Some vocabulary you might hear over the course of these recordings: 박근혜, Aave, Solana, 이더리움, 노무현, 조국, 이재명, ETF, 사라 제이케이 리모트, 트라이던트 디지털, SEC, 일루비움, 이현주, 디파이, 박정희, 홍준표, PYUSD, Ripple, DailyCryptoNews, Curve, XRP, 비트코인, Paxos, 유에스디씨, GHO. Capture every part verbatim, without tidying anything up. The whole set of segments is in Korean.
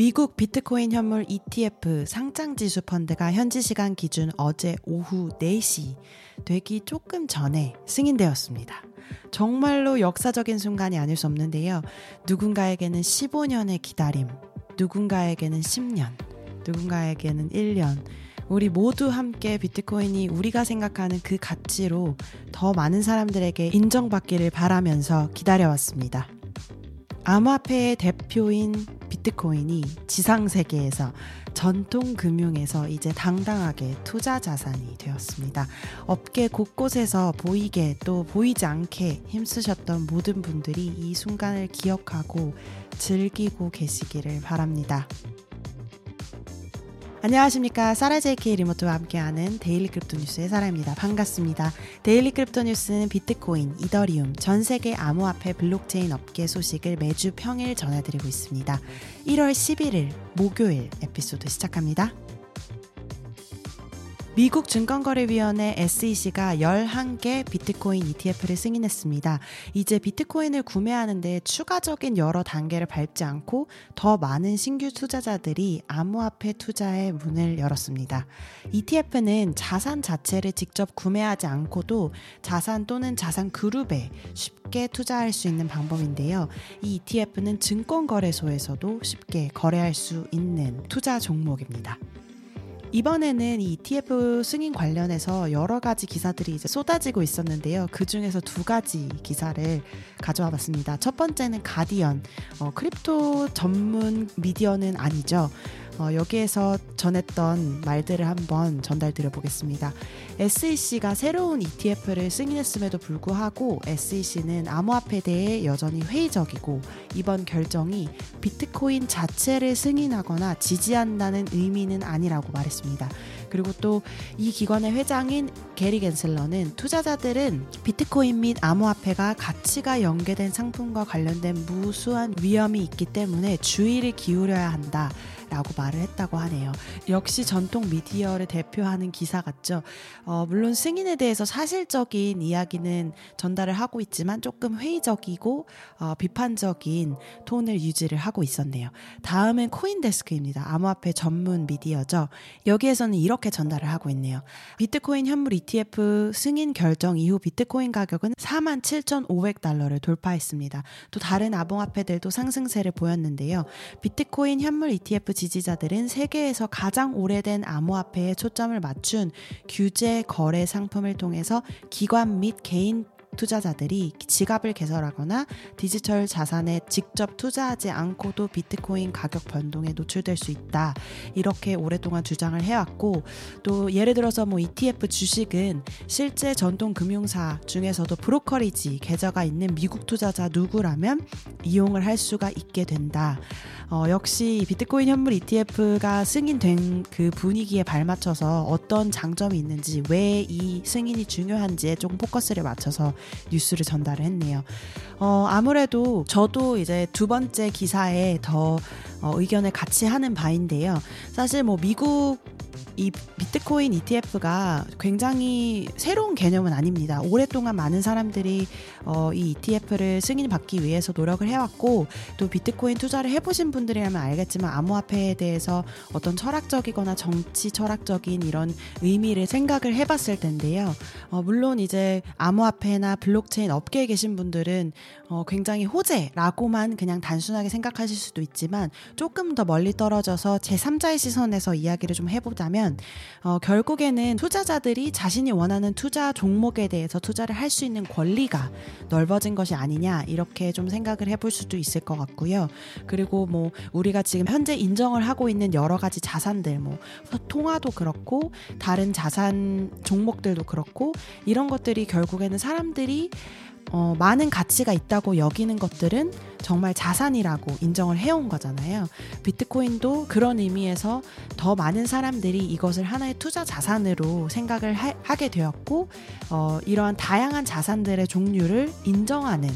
미국 비트코인 현물 이티에프 상장지수 펀드가 현지 시간 기준 어제 오후 네 시 되기 조금 전에 승인되었습니다. 정말로 역사적인 순간이 아닐 수 없는데요. 누군가에게는 십오 년의 기다림, 누군가에게는 십 년, 누군가에게는 일 년, 우리 모두 함께 비트코인이 우리가 생각하는 그 가치로 더 많은 사람들에게 인정받기를 바라면서 기다려왔습니다. 암호화폐의 대표인 비트코인이 지상세계에서 전통금융에서 이제 당당하게 투자자산이 되었습니다. 업계 곳곳에서 보이게 또 보이지 않게 힘쓰셨던 모든 분들이 이 순간을 기억하고 즐기고 계시기를 바랍니다. 안녕하십니까. 사라 제이케이 리모트와 함께하는 데일리 크립토 뉴스의 사라입니다. 반갑습니다. 데일리 크립토 뉴스는 비트코인, 이더리움, 전 세계 암호화폐 블록체인 업계 소식을 매주 평일 전해드리고 있습니다. 일월 십일일 목요일 에피소드 시작합니다. 미국 증권거래위원회 에스이씨가 열한 개 비트코인 이티에프를 승인했습니다. 이제 비트코인을 구매하는 데 추가적인 여러 단계를 밟지 않고 더 많은 신규 투자자들이 암호화폐 투자의 문을 열었습니다. 이티에프는 자산 자체를 직접 구매하지 않고도 자산 또는 자산 그룹에 쉽게 투자할 수 있는 방법인데요. 이 이티에프는 증권거래소에서도 쉽게 거래할 수 있는 투자 종목입니다. 이번에는 이 이티에프 승인 관련해서 여러 가지 기사들이 이제 쏟아지고 있었는데요. 그 중에서 두 가지 기사를 가져와 봤습니다. 첫 번째는 가디언, 어, 크립토 전문 미디어는 아니죠. 어, 여기에서 전했던 말들을 한번 전달드려 보겠습니다. 에스이씨가 새로운 이티에프를 승인했음에도 불구하고 에스이씨는 암호화폐에 대해 여전히 회의적이고 이번 결정이 비트코인 자체를 승인하거나 지지한다는 의미는 아니라고 말했습니다. 그리고 또 이 기관의 회장인 게리 갠슬러는 투자자들은 비트코인 및 암호화폐가 가치가 연계된 상품과 관련된 무수한 위험이 있기 때문에 주의를 기울여야 한다 라고 말을 했다고 하네요. 역시 전통 미디어를 대표하는 기사 같죠. 어, 물론 승인에 대해서 사실적인 이야기는 전달을 하고 있지만 조금 회의적이고 어, 비판적인 톤을 유지를 하고 있었네요. 다음은 코인데스크입니다. 암호화폐 전문 미디어죠. 여기에서는 이렇게 전달을 하고 있네요. 비트코인 현물 이티에프 승인 결정 이후 비트코인 가격은 사만 칠천오백 달러를 돌파했습니다. 또 다른 암호화폐들도 상승세를 보였는데요. 비트코인 현물 이티에프 지지자들은 세계에서 가장 오래된 암호화폐에 초점을 맞춘 규제 거래 상품을 통해서 기관 및 개인 투자자들이 지갑을 개설하거나 디지털 자산에 직접 투자하지 않고도 비트코인 가격 변동에 노출될 수 있다. 이렇게 오랫동안 주장을 해왔고 또 예를 들어서 뭐 이티에프 주식은 실제 전통 금융사 중에서도 브로커리지 계좌가 있는 미국 투자자 누구라면 이용을 할 수가 있게 된다. 어, 역시 비트코인 현물 이티에프가 승인된 그 분위기에 발맞춰서 어떤 장점이 있는지 왜 이 승인이 중요한지에 조금 포커스를 맞춰서 뉴스를 전달을 했네요. 어, 아무래도 저도 이제 두 번째 기사에 더 어, 의견을 같이 하는 바인데요. 사실 뭐 미국 이 비트코인 이티에프가 굉장히 새로운 개념은 아닙니다. 오랫동안 많은 사람들이 어, 이 이티에프를 승인받기 위해서 노력을 해왔고 또 비트코인 투자를 해보신 분들이라면 알겠지만 암호화폐에 대해서 어떤 철학적이거나 정치 철학적인 이런 의미를 생각을 해봤을 텐데요. 어, 물론 이제 암호화폐나 블록체인 업계에 계신 분들은 어, 굉장히 호재라고만 그냥 단순하게 생각하실 수도 있지만 조금 더 멀리 떨어져서 제삼자의 시선에서 이야기를 좀 해보자면 어, 결국에는 투자자들이 자신이 원하는 투자 종목에 대해서 투자를 할 수 있는 권리가 넓어진 것이 아니냐 이렇게 좀 생각을 해볼 수도 있을 것 같고요. 그리고 뭐 우리가 지금 현재 인정을 하고 있는 여러 가지 자산들 뭐 통화도 그렇고 다른 자산 종목들도 그렇고 이런 것들이 결국에는 사람들이 어, 많은 가치가 있다고 여기는 것들은 정말 자산이라고 인정을 해온 거잖아요. 비트코인도 그런 의미에서 더 많은 사람들이 이것을 하나의 투자 자산으로 생각을 하, 하게 되었고 어, 이러한 다양한 자산들의 종류를 인정하는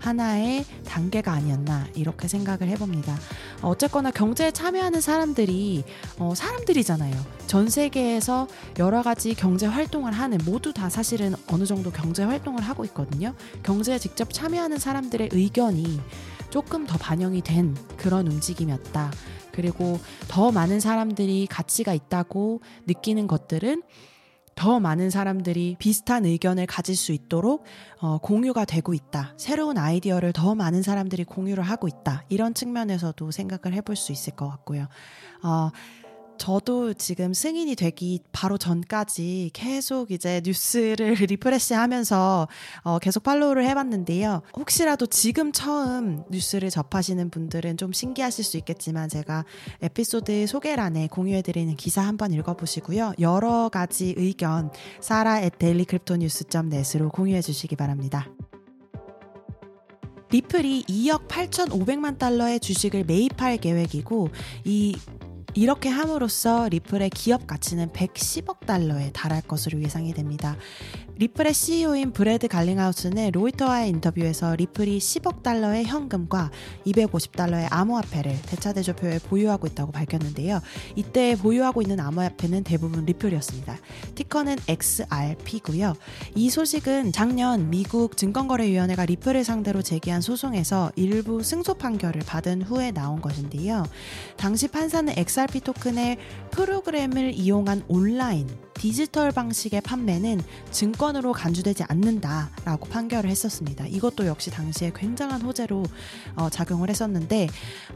하나의 단계가 아니었나 이렇게 생각을 해봅니다. 어쨌거나 경제에 참여하는 사람들이 어, 사람들이잖아요. 전 세계에서 여러 가지 경제 활동을 하는 모두 다 사실은 어느 정도 경제 활동을 하고 있거든요. 경제에 직접 참여하는 사람들의 의견이 조금 더 반영이 된 그런 움직임이었다. 그리고 더 많은 사람들이 가치가 있다고 느끼는 것들은 더 많은 사람들이 비슷한 의견을 가질 수 있도록 어, 공유가 되고 있다. 새로운 아이디어를 더 많은 사람들이 공유를 하고 있다. 이런 측면에서도 생각을 해볼 수 있을 것 같고요. 어, 저도 지금 승인이 되기 바로 전까지 계속 이제 뉴스를 리프레시하면서 어, 계속 팔로우를 해봤는데요. 혹시라도 지금 처음 뉴스를 접하시는 분들은 좀 신기하실 수 있겠지만 제가 에피소드 소개란에 공유해드리는 기사 한번 읽어보시고요. 여러 가지 의견 sarah at daily crypto news dot net으로 공유해주시기 바랍니다. 리플이 이억 팔천오백만 달러의 주식을 매입할 계획이고 이 이렇게 함으로써 리플의 기업 가치는 백십억 달러에 달할 것으로 예상이 됩니다. 리플의 씨이오인 브래드 갈링하우스는 로이터와의 인터뷰에서 리플이 십억 달러의 현금과 이백오십 달러의 암호화폐를 대차대조표에 보유하고 있다고 밝혔는데요. 이때 보유하고 있는 암호화폐는 대부분 리플이었습니다. 티커는 엑스알피고요. 이 소식은 작년 미국 증권거래위원회가 리플을 상대로 제기한 소송에서 일부 승소 판결을 받은 후에 나온 것인데요. 당시 판사는 엑스알피 토큰의 프로그램을 이용한 온라인 디지털 방식의 판매는 증권으로 간주되지 않는다라고 판결을 했었습니다. 이것도 역시 당시에 굉장한 호재로 어, 작용을 했었는데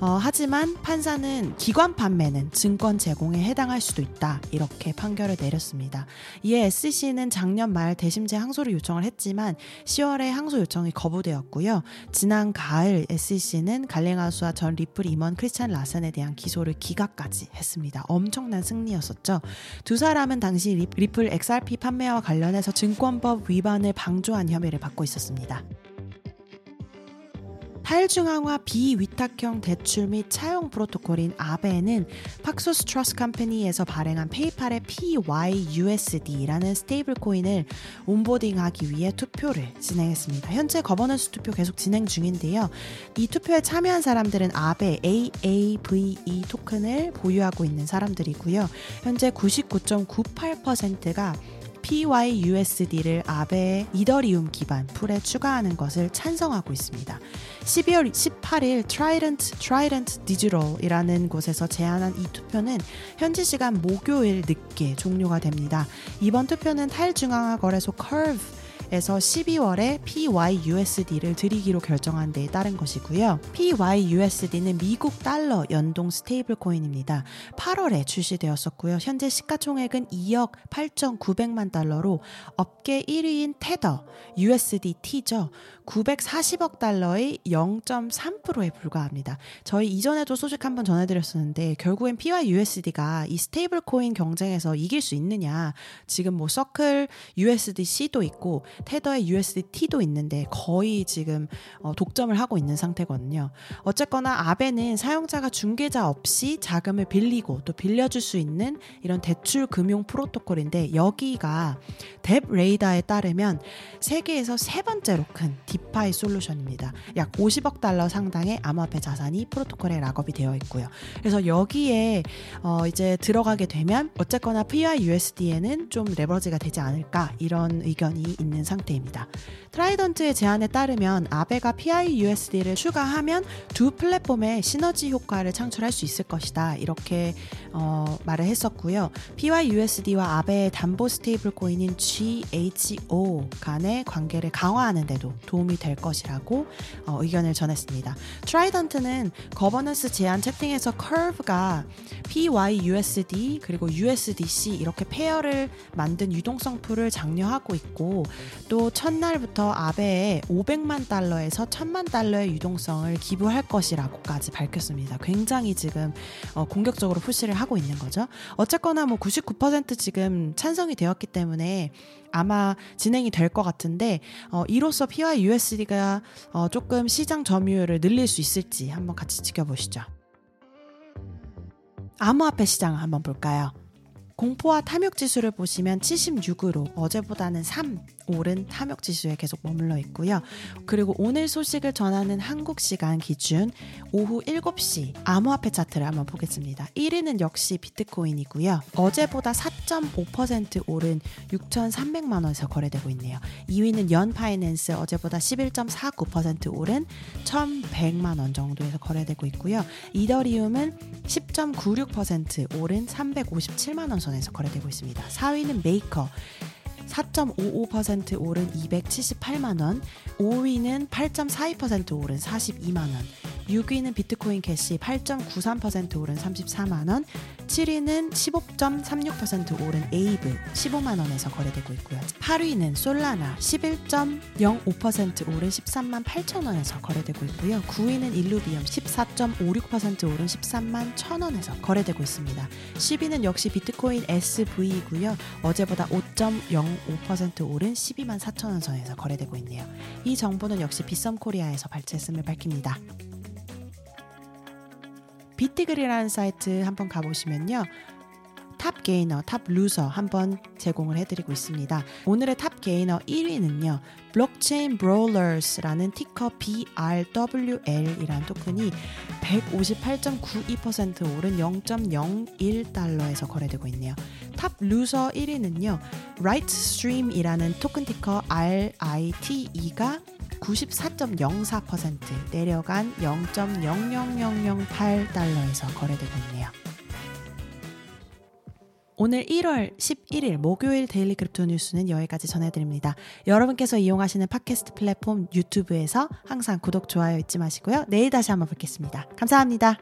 어, 하지만 판사는 기관 판매는 증권 제공에 해당할 수도 있다 이렇게 판결을 내렸습니다. 이에 에스이씨는 작년 말 대심제 항소를 요청을 했지만 시월에 항소 요청이 거부되었고요. 지난 가을 에스이씨는 갈링하우스와 전 리플 임원 크리스찬 라센에 대한 기소를 기각까지 했습니다. 엄청난 승리였었죠. 두 사람은 당시 리플 엑스알피 판매와 관련해서 증권법 위반을 방조한 혐의를 받고 있었습니다. 탈중앙화 비위탁형 대출 및 차용 프로토콜인 아베는 팍소스 트러스트 컴퍼니에서 발행한 페이팔의 피와이유에스디라는 스테이블 코인을 온보딩하기 위해 투표를 진행했습니다. 현재 거버넌스 투표 계속 진행 중인데요. 이 투표에 참여한 사람들은 아베 에이에이브이 토큰을 보유하고 있는 사람들이고요. 현재 구십구 점 구팔 퍼센트가 피와이유에스디를 아베의 이더리움 기반 풀에 추가하는 것을 찬성하고 있습니다. 십이월 십팔일 트라이던트 트라이던트 디지털이라는 곳에서 제안한 이 투표는 현지 시간 목요일 늦게 종료가 됩니다. 이번 투표는 탈중앙화 거래소 Curve 에서 십이월에 피와이유에스디를 들이기로 결정한 데에 따른 것이고요. 피와이유에스디는 미국 달러 연동 스테이블 코인입니다. 팔월에 출시되었었고요. 현재 시가총액은 이억 팔천구백만 달러로 업계 일 위인 Tether, 유에스디티죠. 구백사십억 달러의 영 점 삼 퍼센트에 불과합니다. 저희 이전에도 소식 한번 전해드렸었는데 결국엔 피와이유에스디가 이 스테이블 코인 경쟁에서 이길 수 있느냐. 지금 뭐 Circle 유에스디씨도 있고 테더의 유에스디티도 있는데 거의 지금 독점을 하고 있는 상태거든요. 어쨌거나 아베는 사용자가 중개자 없이 자금을 빌리고 또 빌려줄 수 있는 이런 대출 금융 프로토콜인데 여기가 뎁레이더에 따르면 세계에서 세 번째로 큰 디파이 솔루션입니다. 약 오십억 달러 상당의 암호화폐 자산이 프로토콜에 락업이 되어 있고요. 그래서 여기에 어 이제 들어가게 되면 어쨌거나 피와이유에스디에는 좀 레버리지가 되지 않을까 이런 의견이 있는 상태입니다. 트라이던트의 제안에 따르면 아베가 피와이유에스디를 추가하면 두 플랫폼의 시너지 효과를 창출할 수 있을 것이다 이렇게 어 말을 했었고요. 피와이유에스디와 아베의 담보 스테이블 코인인 지에이치오 간의 관계를 강화하는 데도 도움 될 것이라고 어, 의견을 전했습니다. 트라이던트는 거버넌스 제안 채팅에서 Curve가 피와이유에스디 그리고 유에스디씨 이렇게 페어를 만든 유동성 풀을 장려하고 있고 또 첫날부터 아베에 오백만 달러에서 천만 달러의 유동성을 기부할 것이라고까지 밝혔습니다. 굉장히 지금 어, 공격적으로 푸시를 하고 있는 거죠. 어쨌거나 뭐 구십구 퍼센트 지금 찬성이 되었기 때문에 아마 진행이 될 것 같은데 어, 이로써 피와이유에스디가 어, 조금 시장 점유율을 늘릴 수 있을지 한번 같이 지켜보시죠. 암호화폐 시장 한번 볼까요? 공포와 탐욕지수를 보시면 칠십육으로 어제보다는 삼 오른 탐욕지수에 계속 머물러 있고요. 그리고 오늘 소식을 전하는 한국시간 기준 오후 일곱 시 암호화폐 차트를 한번 보겠습니다. 일 위는 역시 비트코인이고요. 어제보다 사 점 오 퍼센트 오른 육천삼백만 원에서 거래되고 있네요. 이 위는 연 파이낸스, 어제보다 십일 점 사구 퍼센트 오른 천백만 원 정도에서 거래되고 있고요. 이더리움은 십 점 구육 퍼센트 오른 삼백오십칠만 원 선에서 거래되고 있습니다. 사 위는 메이커, 사 점 오오 퍼센트 오른 이백칠십팔만 원, 오 위는 팔 점 사이 퍼센트 오른 사십이만 원, 육 위는 비트코인 캐시 팔 점 구삼 퍼센트 오른 삼십사만 원, 칠 위는 십오 점 삼육 퍼센트 오른 에이브 십오만 원에서 거래되고 있고요. 팔 위는 솔라나 십일 점 영오 퍼센트 오른 십삼만 팔천 원에서 거래되고 있고요. 구 위는 일루비움 십사 점 오육 퍼센트 오른 십삼만 천 원에서 거래되고 있습니다. 십 위는 역시 비트코인 에스브이이고요. 어제보다 오 점 영오 퍼센트 오른 십이만 사천 원 선에서 거래되고 있네요. 이 정보는 역시 빗썸코리아에서 발췌했음을 밝힙니다. 비티글이라는 사이트 한번 가보시면요, 탑 게이너, 탑 루저 한번 제공을 해드리고 있습니다. 오늘의 탑 게이너 일 위는요, 블록체인 브롤러스라는 티커 비알더블유엘이라는 토큰이 백오십팔 점 구이 퍼센트 오른 영 점 영일 달러에서 거래되고 있네요. 탑 루저 일 위는요, 라이트스트림이라는 토큰 티커 알아이티이가 구십사 점 영사 퍼센트 내려간 영 점 영영영영팔 달러에서 거래되고 있네요. 오늘 일월 십일일 목요일 데일리 크립토 뉴스는 여기까지 전해드립니다. 여러분께서 이용하시는 팟캐스트 플랫폼 유튜브에서 항상 구독, 좋아요 잊지 마시고요. 내일 다시 한번 뵙겠습니다. 감사합니다.